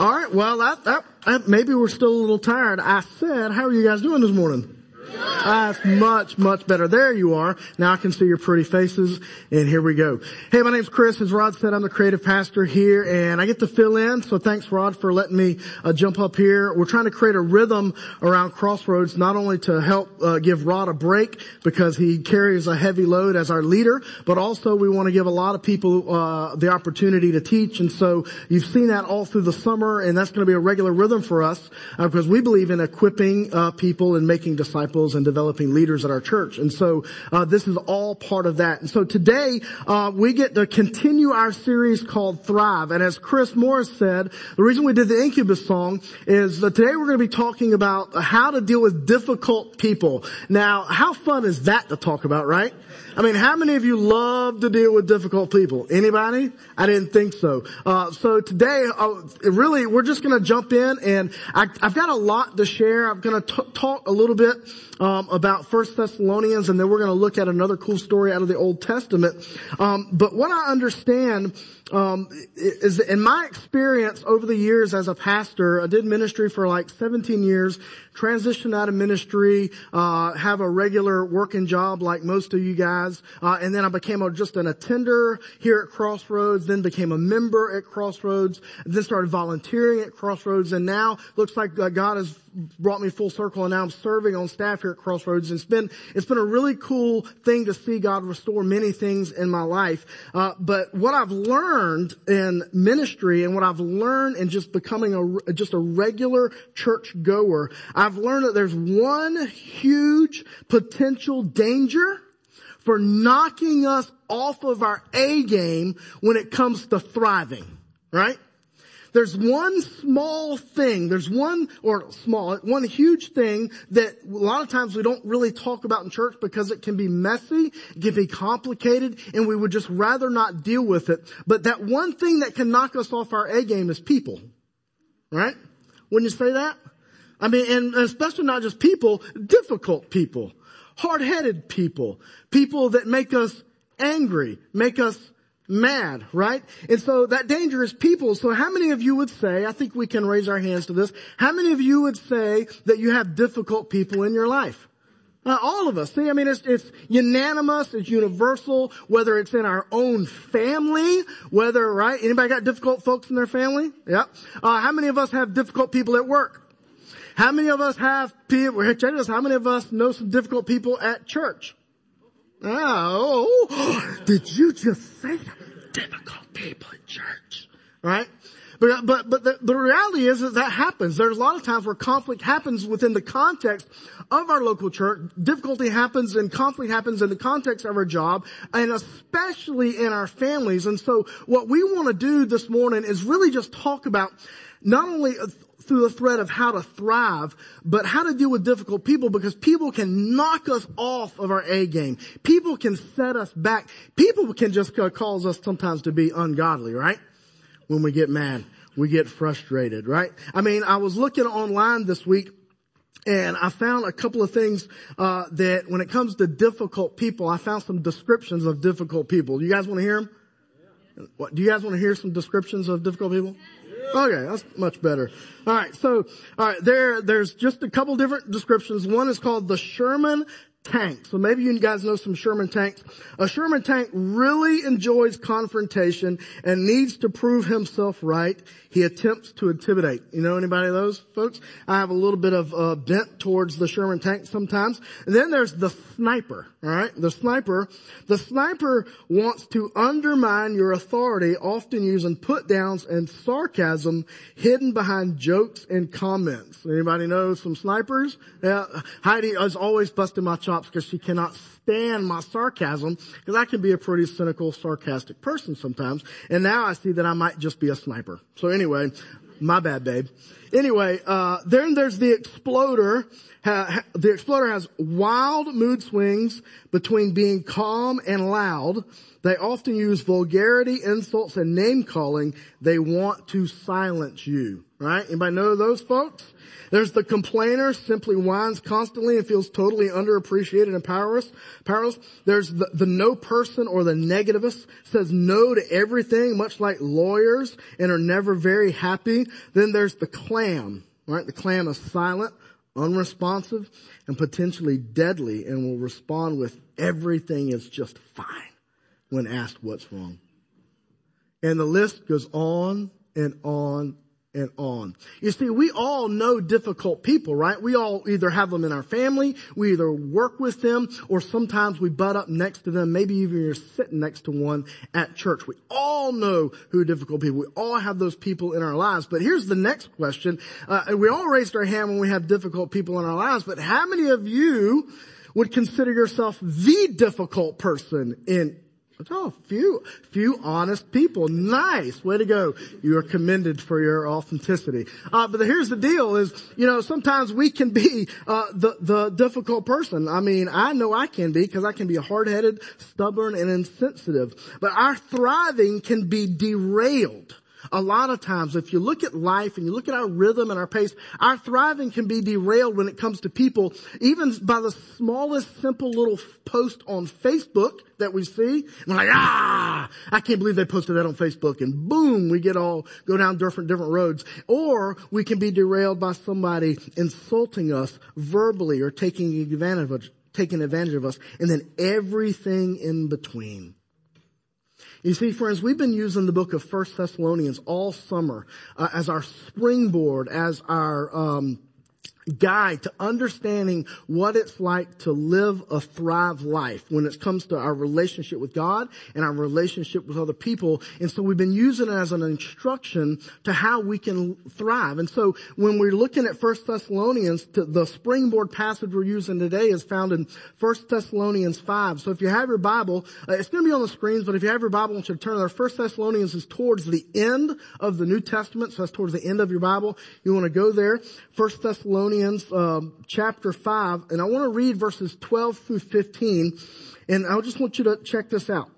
All right, well, maybe we're still a little tired. I said, how are you guys doing this morning? That's much, much better. There you are. Now I can see your pretty faces, and here we go. Hey, my name's Chris. As Rod said, I'm the creative pastor here, and I get to fill in, so thanks, Rod, for letting me jump up here. We're trying to create a rhythm around Crossroads, not only to help give Rod a break, because he carries a heavy load as our leader, but also we want to give a lot of people the opportunity to teach, and so you've seen that all through the summer, and that's going to be a regular rhythm for us, because we believe in equipping people and making disciples and developing leaders at our church. And so this is all part of that. And so today we get to continue our series called Thrive. And as Chris Morris said, the reason we did the Incubus song is that today we're going to be talking about how to deal with difficult people. Now, how fun is that to talk about, right? I mean, how many of you love to deal with difficult people? Anybody? I didn't think so. So today, really, we're just going to jump in, and I've got a lot to share. I'm going to talk a little bit about 1 Thessalonians, and then we're going to look at another cool story out of the Old Testament. But what I understand is in my experience over the years as a pastor, I did ministry for like 17 years, transitioned out of ministry, have a regular working job like most of you guys, and then I became just an attender here at Crossroads, then became a member at Crossroads, then started volunteering at Crossroads, and now looks like God has brought me full circle, and now I'm serving on staff here at Crossroads. It's been a really cool thing to see God restore many things in my life. But what I've learned in ministry and what I've learned in just becoming just a regular church goer, I've learned that there's one huge potential danger for knocking us off of our A game when it comes to thriving, right? There's one small thing, one huge thing that a lot of times we don't really talk about in church because it can be messy, it can be complicated, and we would just rather not deal with it. But that one thing that can knock us off our A game is people, right? Wouldn't you say that? I mean, and especially not just people, difficult people, hard-headed people, people that make us angry, make us mad, right? And so that danger is people. So how many of you would say, I think we can raise our hands to this, how many of you would say that you have difficult people in your life? All of us. See, I mean, it's unanimous, it's universal, whether it's in our own family, whether, right? Anybody got difficult folks in their family? Yep. How many of us have difficult people at work? How many of us have people, how many of us know some difficult people at church? Oh, did you just say that? Difficult people in church, right? But the reality is that that happens. There's a lot of times where conflict happens within the context of our local church. Difficulty happens and conflict happens in the context of our job, and especially in our families. And so what we want to do this morning is really just talk about not only through the thread of how to thrive, but how to deal with difficult people, because people can knock us off of our A game. People can set us back. People can just cause us sometimes to be ungodly, right? When we get mad, we get frustrated, right? I mean, I was looking online this week, and I found a couple of things that when it comes to difficult people, I found some descriptions of difficult people. Do you guys want to hear them? Yeah. What, do you guys want to hear some descriptions of difficult people? Okay, that's much better. All right, so there's just a couple different descriptions. One is called the Sherman tank. So maybe you guys know some Sherman tanks. A Sherman tank really enjoys confrontation and needs to prove himself right. He attempts to intimidate. You know anybody of those folks? I have a little bit of bent towards the Sherman tank sometimes. And then there's the sniper, all right? The sniper wants to undermine your authority, often using put-downs and sarcasm hidden behind jokes and comments. Anybody know some snipers? Yeah, Heidi is always busting my chops because she cannot stand my sarcasm, because I can be a pretty cynical, sarcastic person sometimes. And now I see that I might just be a sniper. So anyway, my bad, babe. Anyway, then there's the exploder. The exploder has wild mood swings between being calm and loud. They often use vulgarity, insults, and name calling. They want to silence you, right? Anybody know those folks? There's the complainer, simply whines constantly and feels totally underappreciated and powerless. There's the no person or the negativist, says no to everything, much like lawyers, and are never very happy. Then there's the clam, right? The clam is silent, unresponsive, and potentially deadly, and will respond with everything is just fine when asked what's wrong. And the list goes on and on and on. You see, we all know difficult people, right? We all either have them in our family, we either work with them, or sometimes we butt up next to them. Maybe even you're sitting next to one at church. We all know who are difficult people. We all have those people in our lives. But here's the next question. We all raised our hand when we have difficult people in our lives, but how many of you would consider yourself the difficult person in few honest people. Nice. Way to go. You are commended for your authenticity. But here's the deal is, you know, sometimes we can be, the difficult person. I mean, I know I can be because I can be hard-headed, stubborn, and insensitive. But our thriving can be derailed. A lot of times, if you look at life and you look at our rhythm and our pace, our thriving can be derailed when it comes to people, even by the smallest, simple little post on Facebook that we see. And we're like, I can't believe they posted that on Facebook. And boom, we go down different roads. Or we can be derailed by somebody insulting us verbally or taking advantage of us. And then everything in between. You see, friends, we've been using the book of 1 Thessalonians all summer as our springboard, as our guide to understanding what it's like to live a thrive life when it comes to our relationship with God and our relationship with other people. And so we've been using it as an instruction to how we can thrive. And so when we're looking at 1 Thessalonians, the springboard passage we're using today is found in 1 Thessalonians 5. So if you have your Bible, it's going to be on the screens, but if you have your Bible, I want you to turn there. 1 Thessalonians is towards the end of the New Testament, so that's towards the end of your Bible. You want to go there. 1 Thessalonians chapter 5, and I want to read verses 12 through 15, and I just want you to check this out.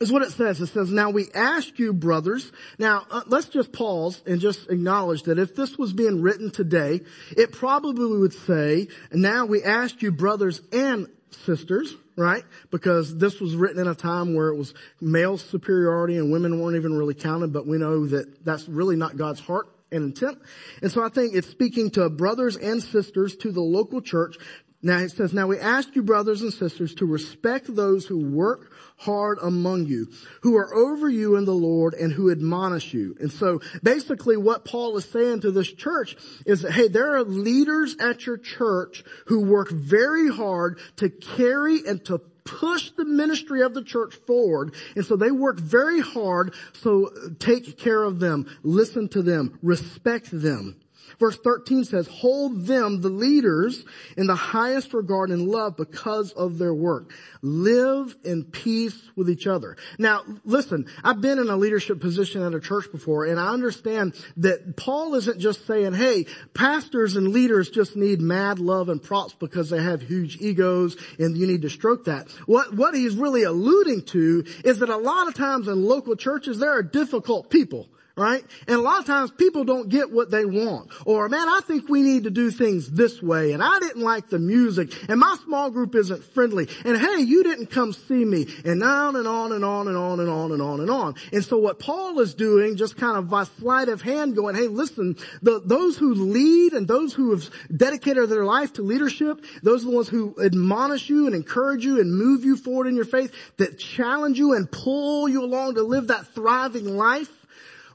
This is what it says. It says, now we ask you, brothers. Now, let's just pause and just acknowledge that if this was being written today, it probably would say, now we ask you, brothers and sisters, right? Because this was written in a time where it was male superiority and women weren't even really counted, but we know that that's really not God's heart and intent. And so I think it's speaking to brothers and sisters, to the local church. Now it says, now we ask you, brothers and sisters, to respect those who work hard among you, who are over you in the Lord and who admonish you. And so basically what Paul is saying to this church is that, hey, there are leaders at your church who work very hard to carry and to push the ministry of the church forward. And so they work very hard. So take care of them. Listen to them. Respect them. Verse 13 says, hold them, the leaders, in the highest regard and love because of their work. Live in peace with each other. Now, listen, I've been in a leadership position at a church before, and I understand that Paul isn't just saying, hey, pastors and leaders just need mad love and props because they have huge egos, and you need to stroke that. What he's really alluding to is that a lot of times in local churches, there are difficult people. Right? And a lot of times people don't get what they want. Or, man, I think we need to do things this way. And I didn't like the music. And my small group isn't friendly. And, hey, you didn't come see me. And on and on and on and on and on and on and on. And so what Paul is doing, just kind of by sleight of hand going, hey, listen, those who lead and those who have dedicated their life to leadership, those are the ones who admonish you and encourage you and move you forward in your faith, that challenge you and pull you along to live that thriving life.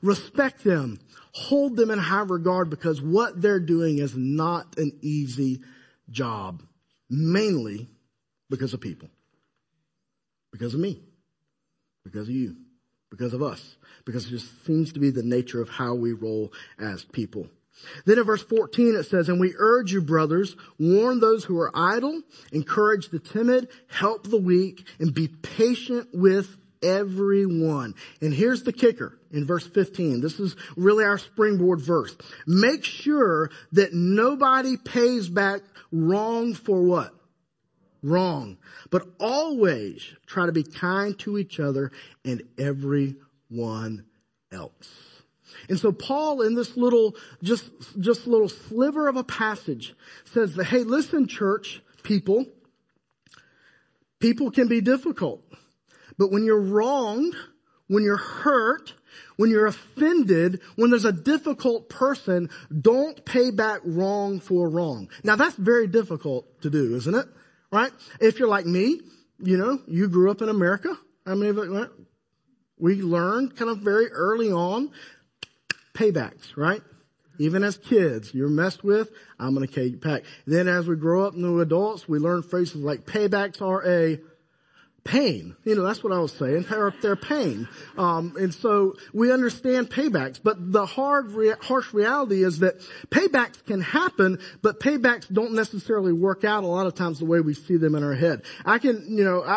Respect them. Hold them in high regard because what they're doing is not an easy job, mainly because of people, because of me, because of you, because of us, because it just seems to be the nature of how we roll as people. Then in verse 14 it says, and we urge you, brothers, warn those who are idle, encourage the timid, help the weak, and be patient with everyone. And here's the kicker in verse 15. This is really our springboard verse. Make sure that nobody pays back wrong for what? Wrong. But always try to be kind to each other and everyone else. And so Paul in this little, just little sliver of a passage says that, hey, listen, church people, people can be difficult. But when you're wronged, when you're hurt, When you're offended, when there's a difficult person, don't pay back wrong for wrong. Now, that's very difficult to do, isn't it? Right? If you're like me, you know, you grew up in America. I mean, we learned kind of very early on paybacks, right? Even as kids, you're messed with, I'm going to pay you back. Then as we grow up into adults, we learn phrases like paybacks are a pain. You know, that's what I was saying. They're pain. And so we understand paybacks. But the harsh reality is that paybacks can happen, but paybacks don't necessarily work out a lot of times the way we see them in our head. I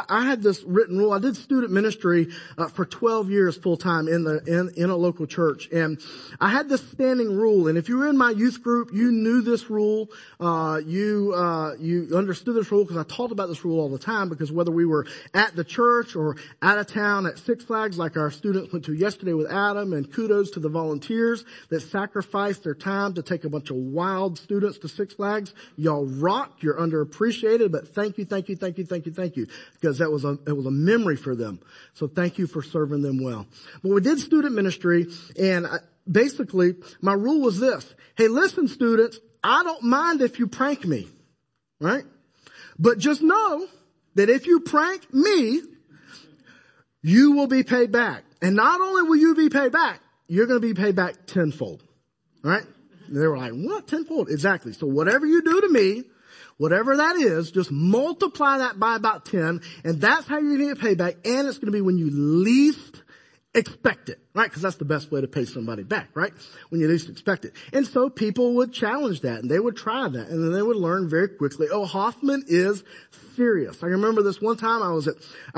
had this written rule. I did student ministry for 12 years full time in a local church. And I had this standing rule. And if you were in my youth group, you knew this rule. You understood this rule because I talked about this rule all the time, because whether we were at the church or out of town at Six Flags, like our students went to yesterday with Adam, and kudos to the volunteers that sacrificed their time to take a bunch of wild students to Six Flags. Y'all rock. You're underappreciated, but thank you, because it was a memory for them. So thank you for serving them well. But we did student ministry, and basically my rule was this: hey, listen, students, I don't mind if you prank me, right? But just know that if you prank me, you will be paid back. And not only will you be paid back, you're going to be paid back tenfold. All right? And they were like, what? Tenfold? Exactly. So whatever you do to me, whatever that is, just multiply that by about 10. And that's how you're going to get paid back. And it's going to be when you least expect it, right? Because that's the best way to pay somebody back, right? When you least expect it. And so people would challenge that, and they would try that, and then they would learn very quickly, oh, Hoffman is serious. I remember this one time I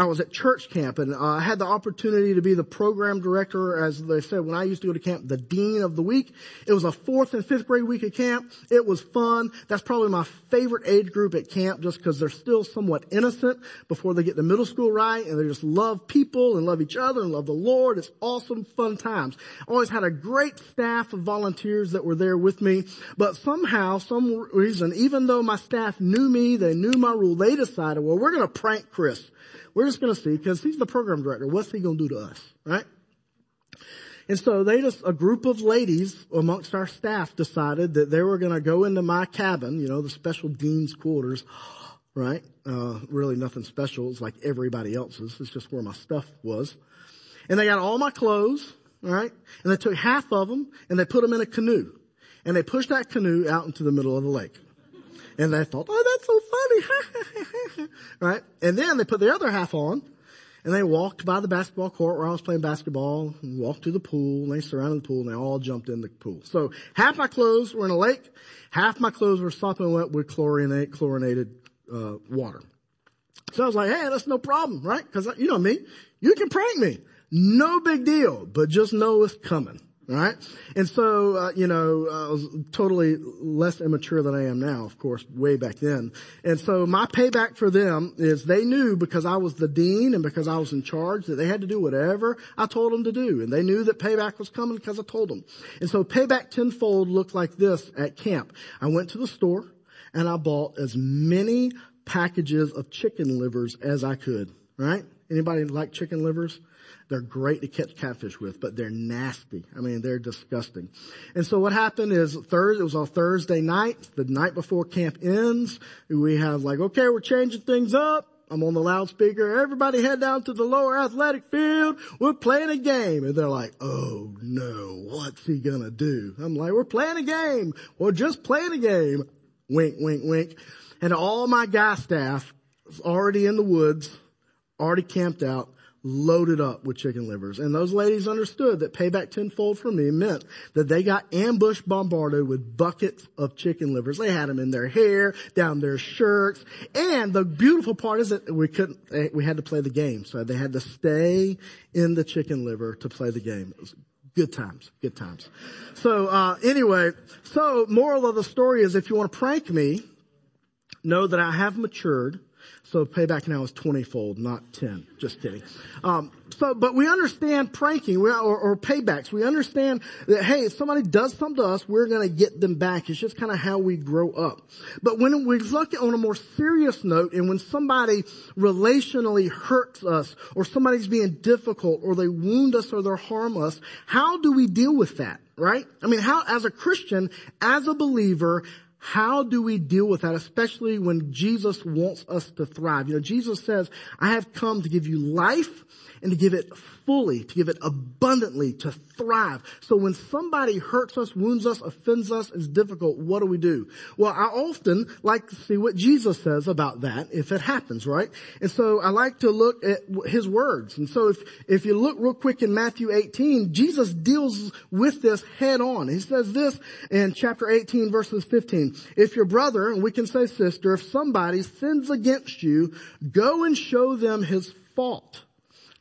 was at church camp, and I had the opportunity to be the program director, as they said, when I used to go to camp, the dean of the week. It was a 4th and 5th grade week at camp. It was fun. That's probably my favorite age group at camp, just because they're still somewhat innocent before they get to middle school, right? And they just love people and love each other and love the Lord. It's awesome, fun times. I always had a great staff of volunteers that were there with me. But somehow, some reason, even though my staff knew me, they knew my rule, they decided, well, we're going to prank Chris. We're just going to see, because he's the program director. What's he going to do to us, right? And so a group of ladies amongst our staff decided that they were going to go into my cabin, you know, the special dean's quarters, right? Really nothing special. It's like everybody else's. It's just where my stuff was. And they got all my clothes, all right? And they took half of them, and they put them in a canoe. And they pushed that canoe out into the middle of the lake. And they thought, oh, that's so funny. Right? And then they put the other half on, and they walked by the basketball court where I was playing basketball, and walked to the pool, and they surrounded the pool, and they all jumped in the pool. So half my clothes were in a lake, half my clothes were sopping wet with chlorinated water. So I was like, hey, that's no problem, right? Because you know me, you can prank me. No big deal, but just know it's coming, all right? And so, I was totally less immature than I am now, of course, way back then. And so my payback for them is they knew, because I was the dean and because I was in charge, that they had to do whatever I told them to do. And they knew that payback was coming because I told them. And so payback tenfold looked like this at camp. I went to the store, and I bought as many packages of chicken livers as I could, right? Anybody like chicken livers? They're great to catch catfish with, but they're nasty. I mean, they're disgusting. And so what happened is it was on Thursday night, the night before camp ends. We have like, okay, we're changing things up. I'm on the loudspeaker. Everybody head down to the lower athletic field. We're playing a game. And they're like, oh no, what's he gonna do? I'm like, we're playing a game. We're just playing a game. Wink, wink, wink. And all my guy staff was already in the woods, already camped out, loaded up with chicken livers. And those ladies understood that payback tenfold for me meant that they got ambush bombarded with buckets of chicken livers. They had them in their hair, down their shirts. And the beautiful part is that we had to play the game. So they had to stay in the chicken liver to play the game. It was good times. So, anyway, moral of the story is if you want to prank me, know that I have matured. So payback now is 20-fold, not 10. Just kidding. But we understand pranking or paybacks. We understand that, hey, if somebody does something to us, we're going to get them back. It's just kind of how we grow up. But when we look on a more serious note, and when somebody relationally hurts us, or somebody's being difficult, or they wound us, or they harm us, how do we deal with that, right? I mean, how, as a Christian, as a believer, how do we deal with that, especially when Jesus wants us to thrive? You know, Jesus says, I have come to give you life and to give it fully, to give it abundantly, to thrive. So when somebody hurts us, wounds us, offends us, is difficult, what do we do? Well, I often like to see what Jesus says about that if it happens, right? And so I like to look at his words. And so if you look real quick in Matthew 18, Jesus deals with this head on. He says this in chapter 18, verses 15. If your brother, and we can say sister, if somebody sins against you, go and show them his fault.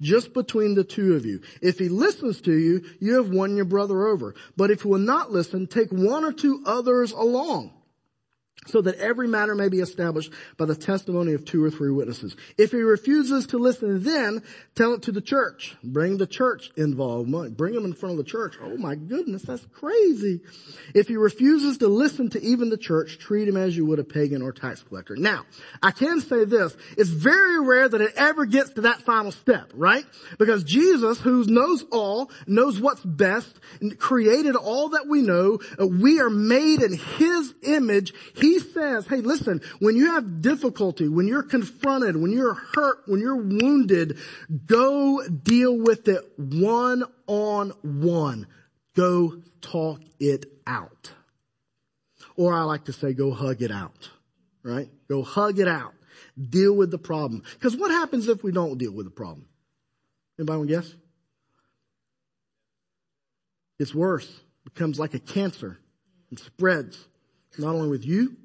Just between the two of you. If he listens to you, you have won your brother over. But if he will not listen, take one or two others along, so that every matter may be established by the testimony of two or three witnesses. If he refuses to listen, then tell it to the church. Bring the church involved. Bring him in front of the church. Oh my goodness, that's crazy. If he refuses to listen to even the church, treat him as you would a pagan or tax collector. Now, I can say this. It's very rare that it ever gets to that final step, right? Because Jesus, who knows all, knows what's best, created all that we know. We are made in his image. He says, hey, listen, when you have difficulty, when you're confronted, when you're hurt, when you're wounded, go deal with it one-on-one. Go talk it out. Or I like to say, go hug it out, right? Go hug it out. Deal with the problem. Because what happens if we don't deal with the problem? Anybody want to guess? It's worse. It becomes like a cancer and spreads. Not only with you,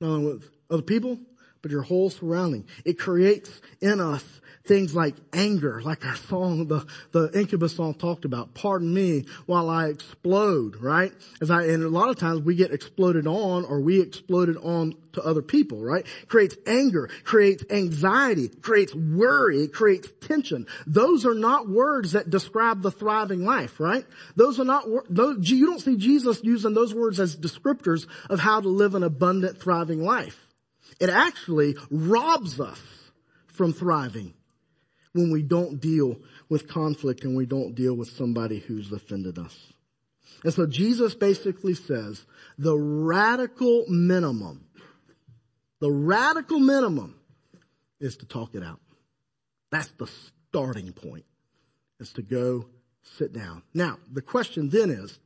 not only with other people, but your whole surrounding. It creates in us things like anger, like our song, the Incubus song talked about. Pardon me while I explode, right? And a lot of times we get exploded on, or we exploded on to other people, right? Creates anger, creates anxiety, creates worry, creates tension. Those are not words that describe the thriving life, right? Those are not, you don't see Jesus using those words as descriptors of how to live an abundant, thriving life. It actually robs us from thriving when we don't deal with conflict and we don't deal with somebody who's offended us. And so Jesus basically says the radical minimum is to talk it out. That's the starting point, is to go sit down. Now, the question then is,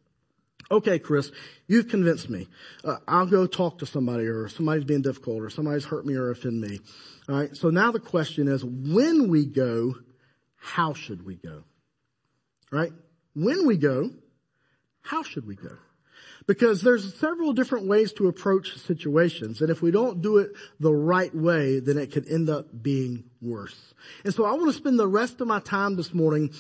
okay, Chris, you've convinced me. I'll go talk to somebody, or somebody's being difficult, or somebody's hurt me or offend me. All right. So now the question is, when we go, how should we go? Right? When we go, how should we go? Because there's several different ways to approach situations. And if we don't do it the right way, then it could end up being worse. And so I want to spend the rest of my time this morning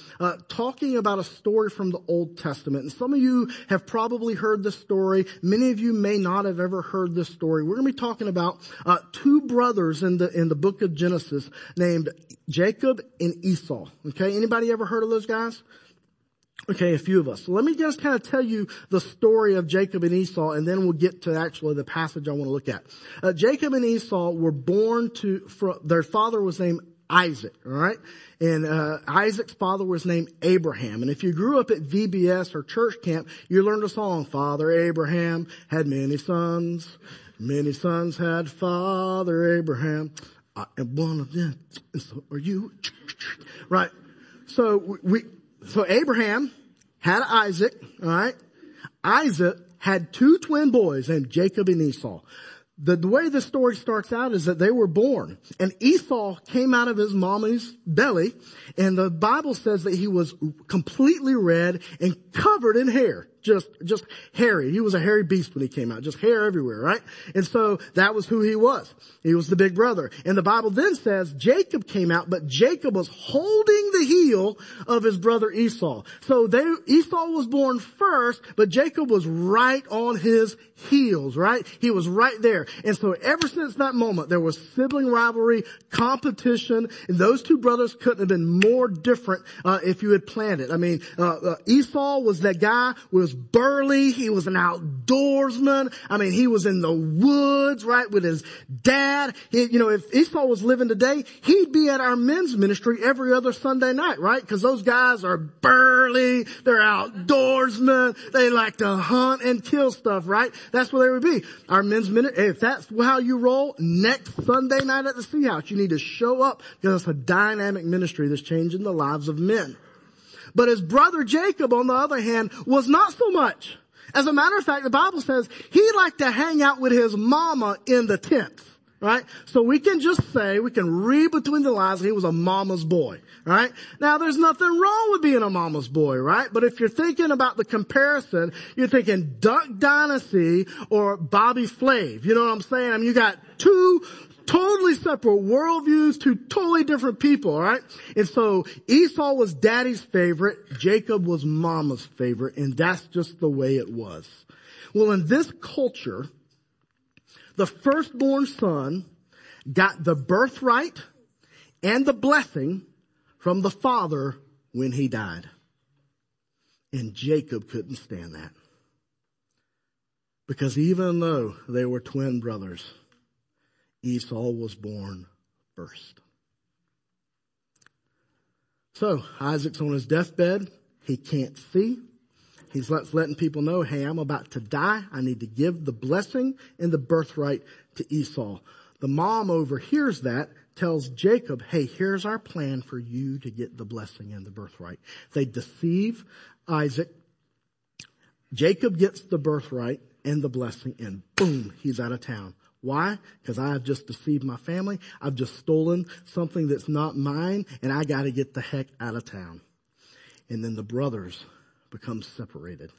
talking about a story from the Old Testament. And some of you have probably heard this story. Many of you may not have ever heard this story. We're going to be talking about two brothers in the book of Genesis named Jacob and Esau. Okay, anybody ever heard of those guys? Okay, a few of us. So let me just kind of tell you the story of Jacob and Esau, and then we'll get to actually the passage I want to look at. Jacob and Esau were born their father was named Isaac, all right? And Isaac's father was named Abraham. And if you grew up at VBS or church camp, you learned a song, Father Abraham had many sons had Father Abraham. I am one of them, and so are you. Right, so So Abraham had Isaac, all right? Isaac had two twin boys named Jacob and Esau. The way the story starts out is that they were born, and Esau came out of his mommy's belly, and the Bible says that he was completely red and covered in hair. just hairy. He was a hairy beast when he came out, just hair everywhere, right? And so that was who he was. He was the big brother. And the Bible then says Jacob came out, but Jacob was holding the heel of his brother Esau. So Esau was born first, but Jacob was right on his heels, right? He was right there. And so ever since that moment, there was sibling rivalry, competition, and those two brothers couldn't have been more different if you had planned it. I mean, Esau was that guy who was burly. He was an outdoorsman. I mean, he was in the woods, right, with his dad. If Esau was living today, he'd be at our men's ministry every other Sunday night, right? Because those guys are burly. They're outdoorsmen. They like to hunt and kill stuff, right? That's where they would be. Our men's ministry, if that's how you roll, next Sunday night at the Sea House, you need to show up because it's a dynamic ministry that's changing the lives of men. But his brother Jacob, on the other hand, was not so much. As a matter of fact, the Bible says he liked to hang out with his mama in the tent, right? So we can just say, we can read between the lines that he was a mama's boy, right? Now, there's nothing wrong with being a mama's boy, right? But if you're thinking about the comparison, you're thinking Duck Dynasty or Bobby Flay. You know what I'm saying? I mean, you got two totally separate worldviews, two totally different people, all right? And so Esau was daddy's favorite, Jacob was mama's favorite, and that's just the way it was. Well, in this culture, the firstborn son got the birthright and the blessing from the father when he died. And Jacob couldn't stand that. Because even though they were twin brothers, Esau was born first. So Isaac's on his deathbed. He can't see. He's letting people know, hey, I'm about to die. I need to give the blessing and the birthright to Esau. The mom overhears that, tells Jacob, hey, here's our plan for you to get the blessing and the birthright. They deceive Isaac. Jacob gets the birthright and the blessing, and boom, he's out of town. Why? Because I have just deceived my family. I've just stolen something that's not mine, and I got to get the heck out of town. And then the brothers become separated.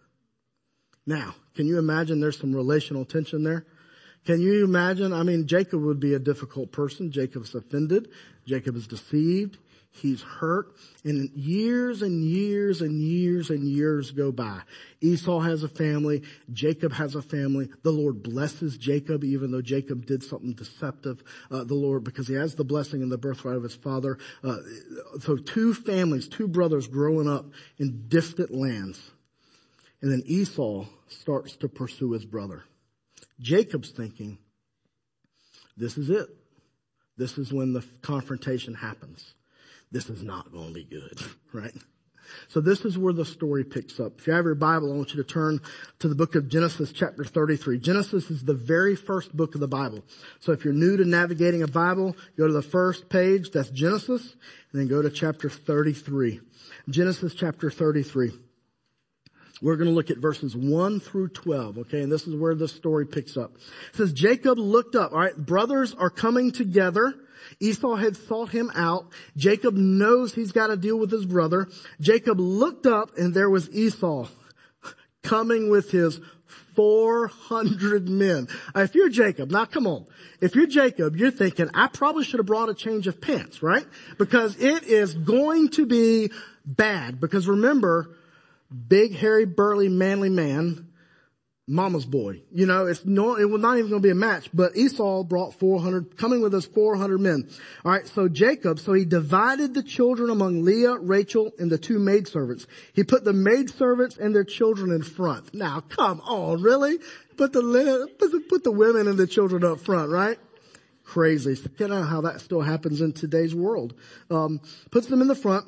Now, can you imagine there's some relational tension there? Can you imagine? I mean, Jacob would be a difficult person. Jacob's offended. Jacob is deceived. He's hurt. And years and years and years and years go by. Esau has a family. Jacob has a family. The Lord blesses Jacob, even though Jacob did something deceptive. Because he has the blessing and the birthright of his father. So two families, two brothers growing up in distant lands. And then Esau starts to pursue his brother. Jacob's thinking, this is it. This is when the confrontation happens. This is not going to be good, right? So this is where the story picks up. If you have your Bible, I want you to turn to the book of Genesis, chapter 33. Genesis is the very first book of the Bible. So if you're new to navigating a Bible, go to the first page, that's Genesis, and then go to chapter 33. Genesis chapter 33. We're going to look at verses 1 through 12, okay? And this is where the story picks up. It says, Jacob looked up, all right? Brothers are coming together. Esau had sought him out. Jacob knows he's got to deal with his brother. Jacob looked up, and there was Esau coming with his 400 men. If you're Jacob, now come on. If you're Jacob, you're thinking, I probably should have brought a change of pants, right? Because it is going to be bad. Because remember, big, hairy, burly, manly man, mama's boy. You know, it was not even going to be a match, but Esau brought 400, coming with us 400 men. All right. So he divided the children among Leah, Rachel, and the two maidservants. He put the maidservants and their children in front. Now, come on, really? Put the women and the children up front, right? Crazy. You know how that still happens in today's world. Puts them in the front.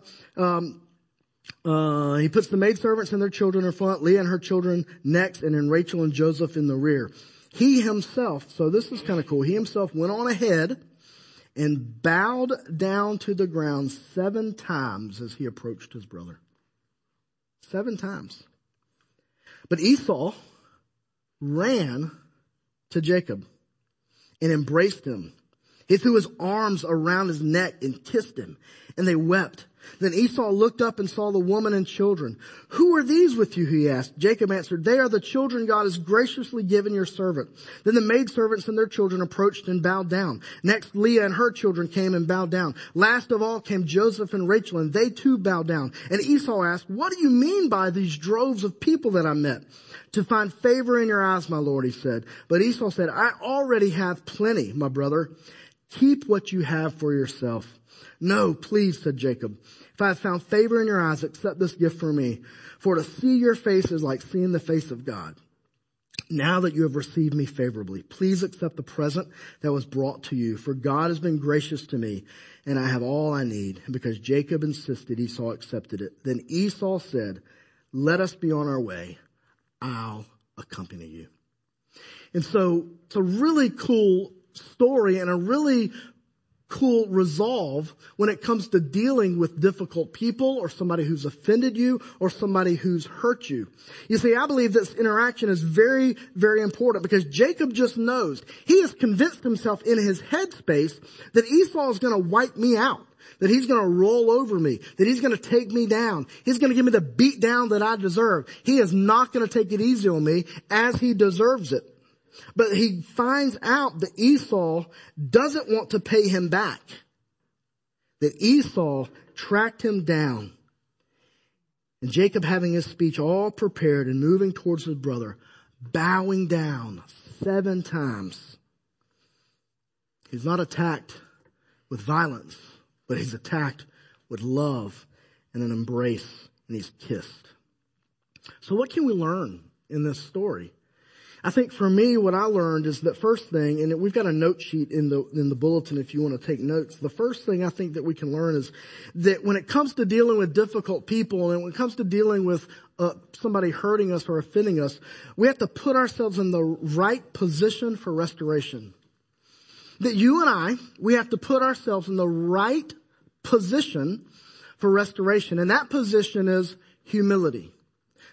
He puts the maidservants and their children in front, Leah and her children next, and then Rachel and Joseph in the rear. He himself, so this is kind of cool, he himself went on ahead and bowed down to the ground 7 times as he approached his brother. 7 times. But Esau ran to Jacob and embraced him. He threw his arms around his neck and kissed him, and they wept. Then Esau looked up and saw the woman and children. Who are these with you, he asked. Jacob answered, they are the children God has graciously given your servant. Then the maidservants and their children approached and bowed down. Next, Leah and her children came and bowed down. Last of all came Joseph and Rachel, and they too bowed down. And Esau asked, what do you mean by these droves of people that I met? To find favor in your eyes, my lord, he said. But Esau said, I already have plenty, my brother. Keep what you have for yourself. No, please, said Jacob. If I have found favor in your eyes, accept this gift for me. For to see your face is like seeing the face of God. Now that you have received me favorably, please accept the present that was brought to you. For God has been gracious to me, and I have all I need. And because Jacob insisted, Esau accepted it. Then Esau said, let us be on our way. I'll accompany you. And so it's a really cool story and a really cool resolve when it comes to dealing with difficult people or somebody who's offended you or somebody who's hurt you. You see, I believe this interaction is very, very important because Jacob just knows. He has convinced himself in his headspace that Esau is going to wipe me out, that he's going to roll over me, that he's going to take me down. He's going to give me the beat down that I deserve. He is not going to take it easy on me as he deserves it. But he finds out that Esau doesn't want to pay him back, that Esau tracked him down. And Jacob, having his speech all prepared and moving towards his brother, bowing down 7 times. He's not attacked with violence, but he's attacked with love and an embrace, and he's kissed. So what can we learn in this story? I think for me, what I learned is that first thing, and we've got a note sheet in the bulletin if you want to take notes. The first thing I think that we can learn is that when it comes to dealing with difficult people and when it comes to dealing with somebody hurting us or offending us, we have to put ourselves in the right position for restoration. That you and I, we have to put ourselves in the right position for restoration. And that position is humility,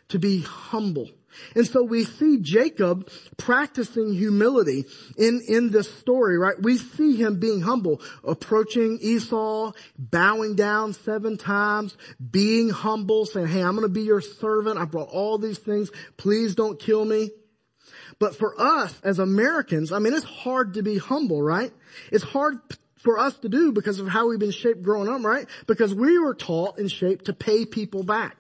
to be humble. And so we see Jacob practicing humility in this story, right? We see him being humble, approaching Esau, bowing down 7 times, being humble, saying, hey, I'm going to be your servant. I brought all these things. Please don't kill me. But for us as Americans, I mean, it's hard to be humble, right? It's hard for us to do because of how we've been shaped growing up, right? Because we were taught and shaped to pay people back,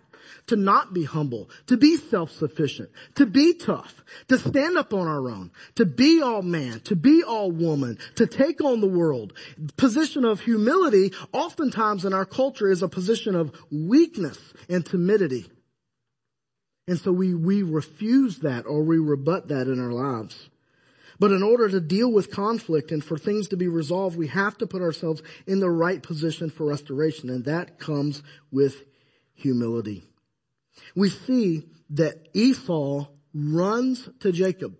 to not be humble, to be self-sufficient, to be tough, to stand up on our own, to be all man, to be all woman, to take on the world. The position of humility oftentimes in our culture is a position of weakness and timidity. And so we refuse that, or we rebut that in our lives. But in order to deal with conflict and for things to be resolved, we have to put ourselves in the right position for restoration, and that comes with humility. We see that Esau runs to Jacob.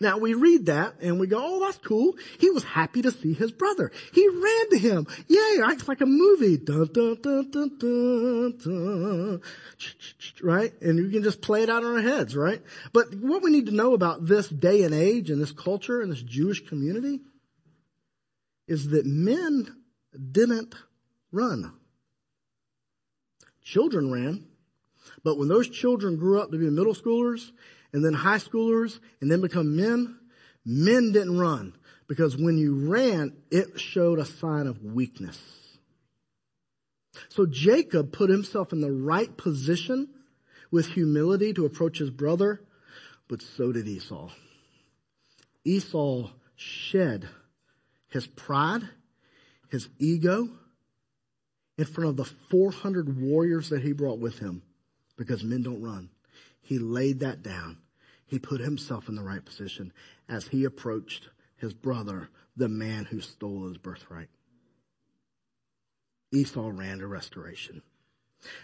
Now we read that and we go, oh, that's cool. He was happy to see his brother. He ran to him. Yay, it's like a movie. Dun, dun, dun, dun, dun, dun. Right? And you can just play it out on our heads, right? But what we need to know about this day and age and this culture and this Jewish community is that men didn't run. Children ran. But when those children grew up to be middle schoolers and then high schoolers and then become men, men didn't run. Because when you ran, it showed a sign of weakness. So Jacob put himself in the right position with humility to approach his brother, but so did Esau. Esau shed his pride, his ego, in front of the 400 warriors that he brought with him. Because men don't run. He laid that down. He put himself in the right position as he approached his brother, the man who stole his birthright. Esau ran to restoration.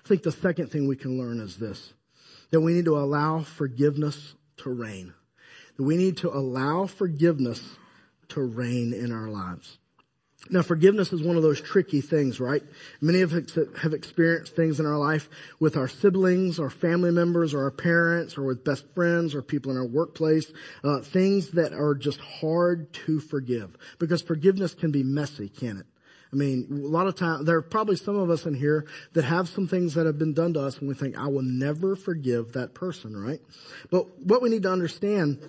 I think the second thing we can learn is this, that we need to allow forgiveness to reign. That we need to allow forgiveness to reign in our lives. Now, forgiveness is one of those tricky things, right? Many of us have experienced things in our life with our siblings, our family members, or our parents, or with best friends, or people in our workplace, things that are just hard to forgive. Because forgiveness can be messy, can't it? I mean, a lot of times, there are probably some of us in here that have some things that have been done to us and we think, I will never forgive that person, right? But what we need to understand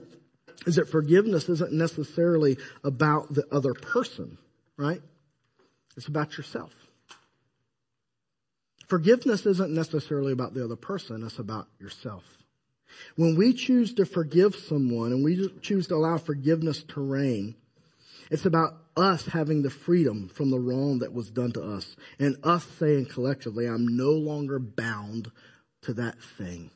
is that forgiveness isn't necessarily about the other person, right? It's about yourself. Forgiveness isn't necessarily about the other person, it's about yourself. When we choose to forgive someone and we choose to allow forgiveness to reign, it's about us having the freedom from the wrong that was done to us and us saying collectively, I'm no longer bound to that thing.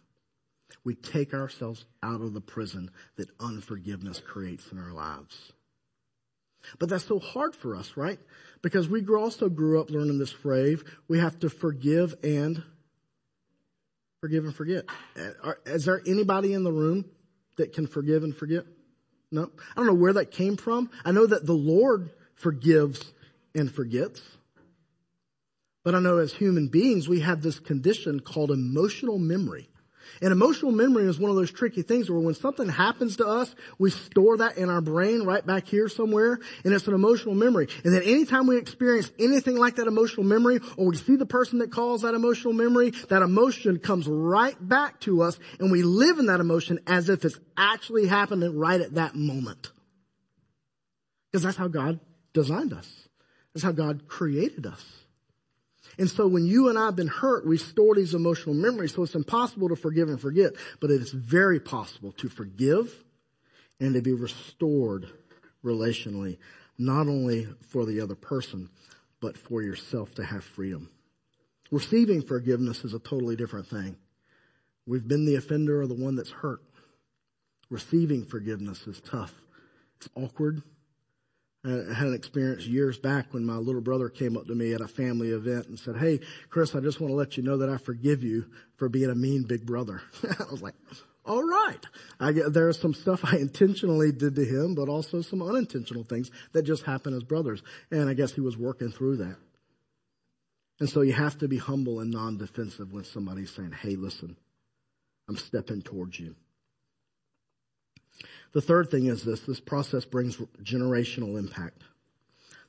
We take ourselves out of the prison that unforgiveness creates in our lives. But that's so hard for us, right? Because we also grew up learning this phrase, we have to forgive and forget. Is there anybody in the room that can forgive and forget? No. I don't know where that came from. I know that the Lord forgives and forgets. But I know as human beings, we have this condition called emotional memory. And emotional memory is one of those tricky things where when something happens to us, we store that in our brain right back here somewhere, and it's an emotional memory. And then anytime we experience anything like that emotional memory, or we see the person that caused that emotional memory, that emotion comes right back to us, and we live in that emotion as if it's actually happening right at that moment. Because that's how God designed us. That's how God created us. And so when you and I have been hurt, we store these emotional memories, so it's impossible to forgive and forget, but it is very possible to forgive and to be restored relationally, not only for the other person, but for yourself to have freedom. Receiving forgiveness is a totally different thing. We've been the offender or the one that's hurt. Receiving forgiveness is tough. It's awkward. I had an experience years back when my little brother came up to me at a family event and said, hey, Chris, I just want to let you know that I forgive you for being a mean big brother. I was like, all right. There's some stuff I intentionally did to him, but also some unintentional things that just happen as brothers. And I guess he was working through that. And so you have to be humble and non-defensive when somebody's saying, hey, listen, I'm stepping towards you. The third thing is this process brings generational impact.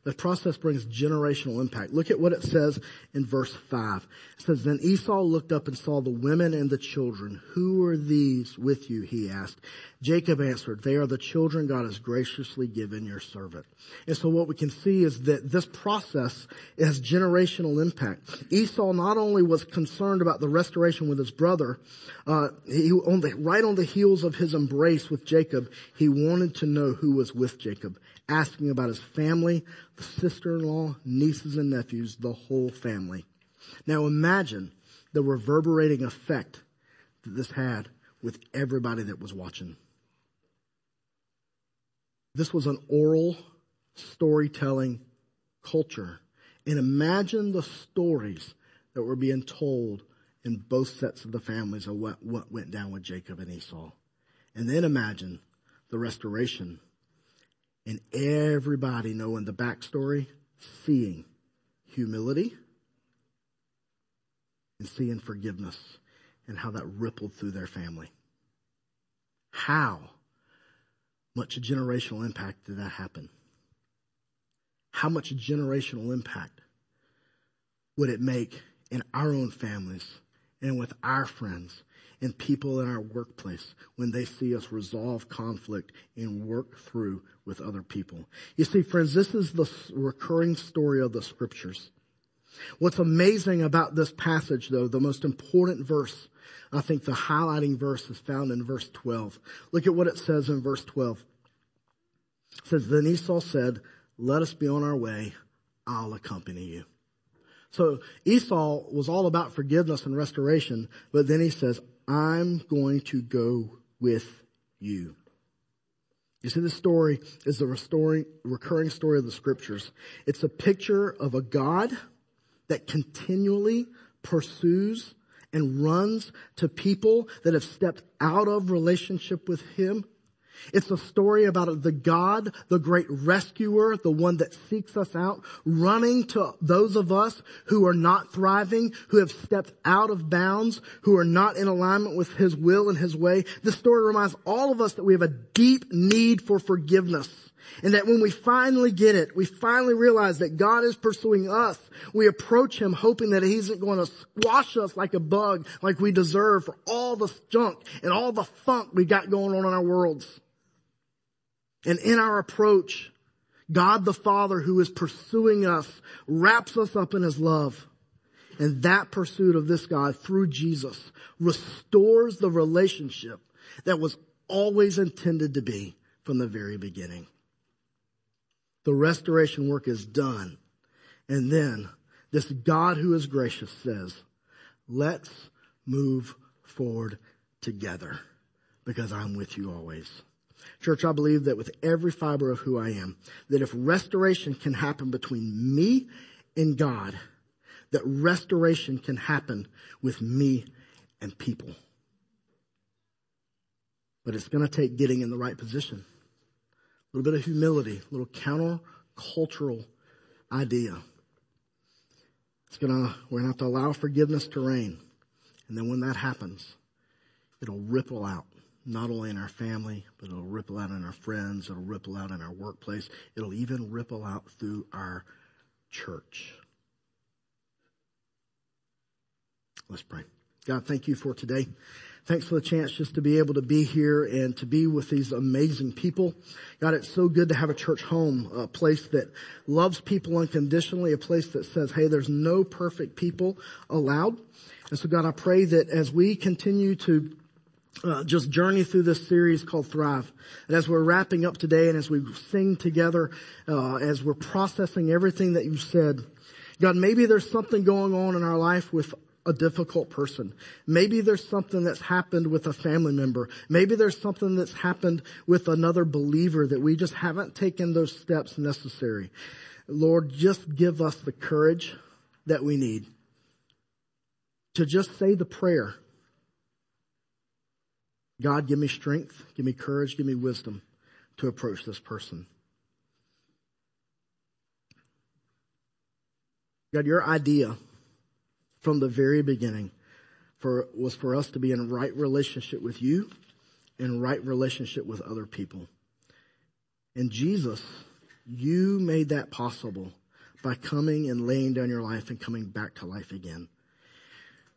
The process brings generational impact. Look at what it says in verse 5. It says, then Esau looked up and saw the women and the children. Who are these with you, he asked. Jacob answered, they are the children God has graciously given your servant. And so what we can see is that this process has generational impact. Esau not only was concerned about the restoration with his brother, right on the heels of his embrace with Jacob, he wanted to know who was with Jacob, asking about his family, the sister-in-law, nieces and nephews, the whole family. Now imagine the reverberating effect that this had with everybody that was watching. This was an oral storytelling culture. And imagine the stories that were being told in both sets of the families of what went down with Jacob and Esau. And then imagine the restoration and everybody knowing the backstory, seeing humility and seeing forgiveness and how that rippled through their family. How much generational impact did that happen? How much generational impact would it make in our own families and with our friends and people in our workplace when they see us resolve conflict and work through with other people? You see, friends, this is the recurring story of the scriptures. What's amazing about this passage, though, the most important verse, I think the highlighting verse, is found in verse 12. Look at what it says in verse 12. It says, then Esau said, let us be on our way. I'll accompany you. So Esau was all about forgiveness and restoration, but then he says, I'm going to go with you. You see, this story is the recurring story of the scriptures. It's a picture of a God that continually pursues and runs to people that have stepped out of relationship with him. It's a story about the God, the great rescuer, the one that seeks us out, running to those of us who are not thriving, who have stepped out of bounds, who are not in alignment with his will and his way. This story reminds all of us that we have a deep need for forgiveness And that when we finally get it, we finally realize that God is pursuing us, we approach him hoping that he isn't going to squash us like a bug, like we deserve for all the junk and all the funk we got going on in our worlds. And in our approach, God the Father, who is pursuing us, wraps us up in his love. And that pursuit of this God through Jesus restores the relationship that was always intended to be from the very beginning. The restoration work is done. And then this God who is gracious says, let's move forward together because I'm with you always. Church, I believe that with every fiber of who I am, that if restoration can happen between me and God, that restoration can happen with me and people. But it's going to take getting in the right position. A little bit of humility, a little counter-cultural idea. We're going to have to allow forgiveness to reign. And then when that happens, it'll ripple out, not only in our family, but it'll ripple out in our friends, it'll ripple out in our workplace, it'll even ripple out through our church. Let's pray. God, thank you for today. Thanks for the chance just to be able to be here and to be with these amazing people. God, it's so good to have a church home, a place that loves people unconditionally, a place that says, hey, there's no perfect people allowed. And so, God, I pray that as we continue to just journey through this series called Thrive. And as we're wrapping up today and as we sing together, as we're processing everything that you said, God, maybe there's something going on in our life with a difficult person. Maybe there's something that's happened with a family member. Maybe there's something that's happened with another believer that we just haven't taken those steps necessary. Lord, just give us the courage that we need to just say the prayer. God, give me strength, give me courage, give me wisdom to approach this person. God, your idea from the very beginning was for us to be in right relationship with you and right relationship with other people. And Jesus, you made that possible by coming and laying down your life and coming back to life again.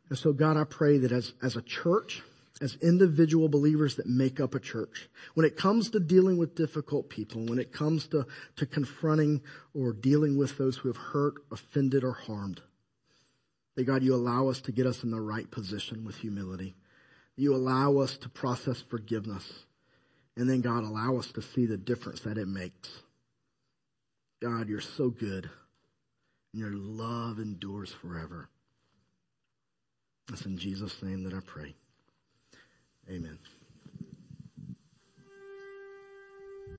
And so, God, I pray that as a church, as individual believers that make up a church, when it comes to dealing with difficult people, when it comes to confronting or dealing with those who have hurt, offended, or harmed, that God, you allow us to get us in the right position with humility. You allow us to process forgiveness. And then, God, allow us to see the difference that it makes. God, you're so good. And your love endures forever. It's in Jesus' name that I pray. Amen.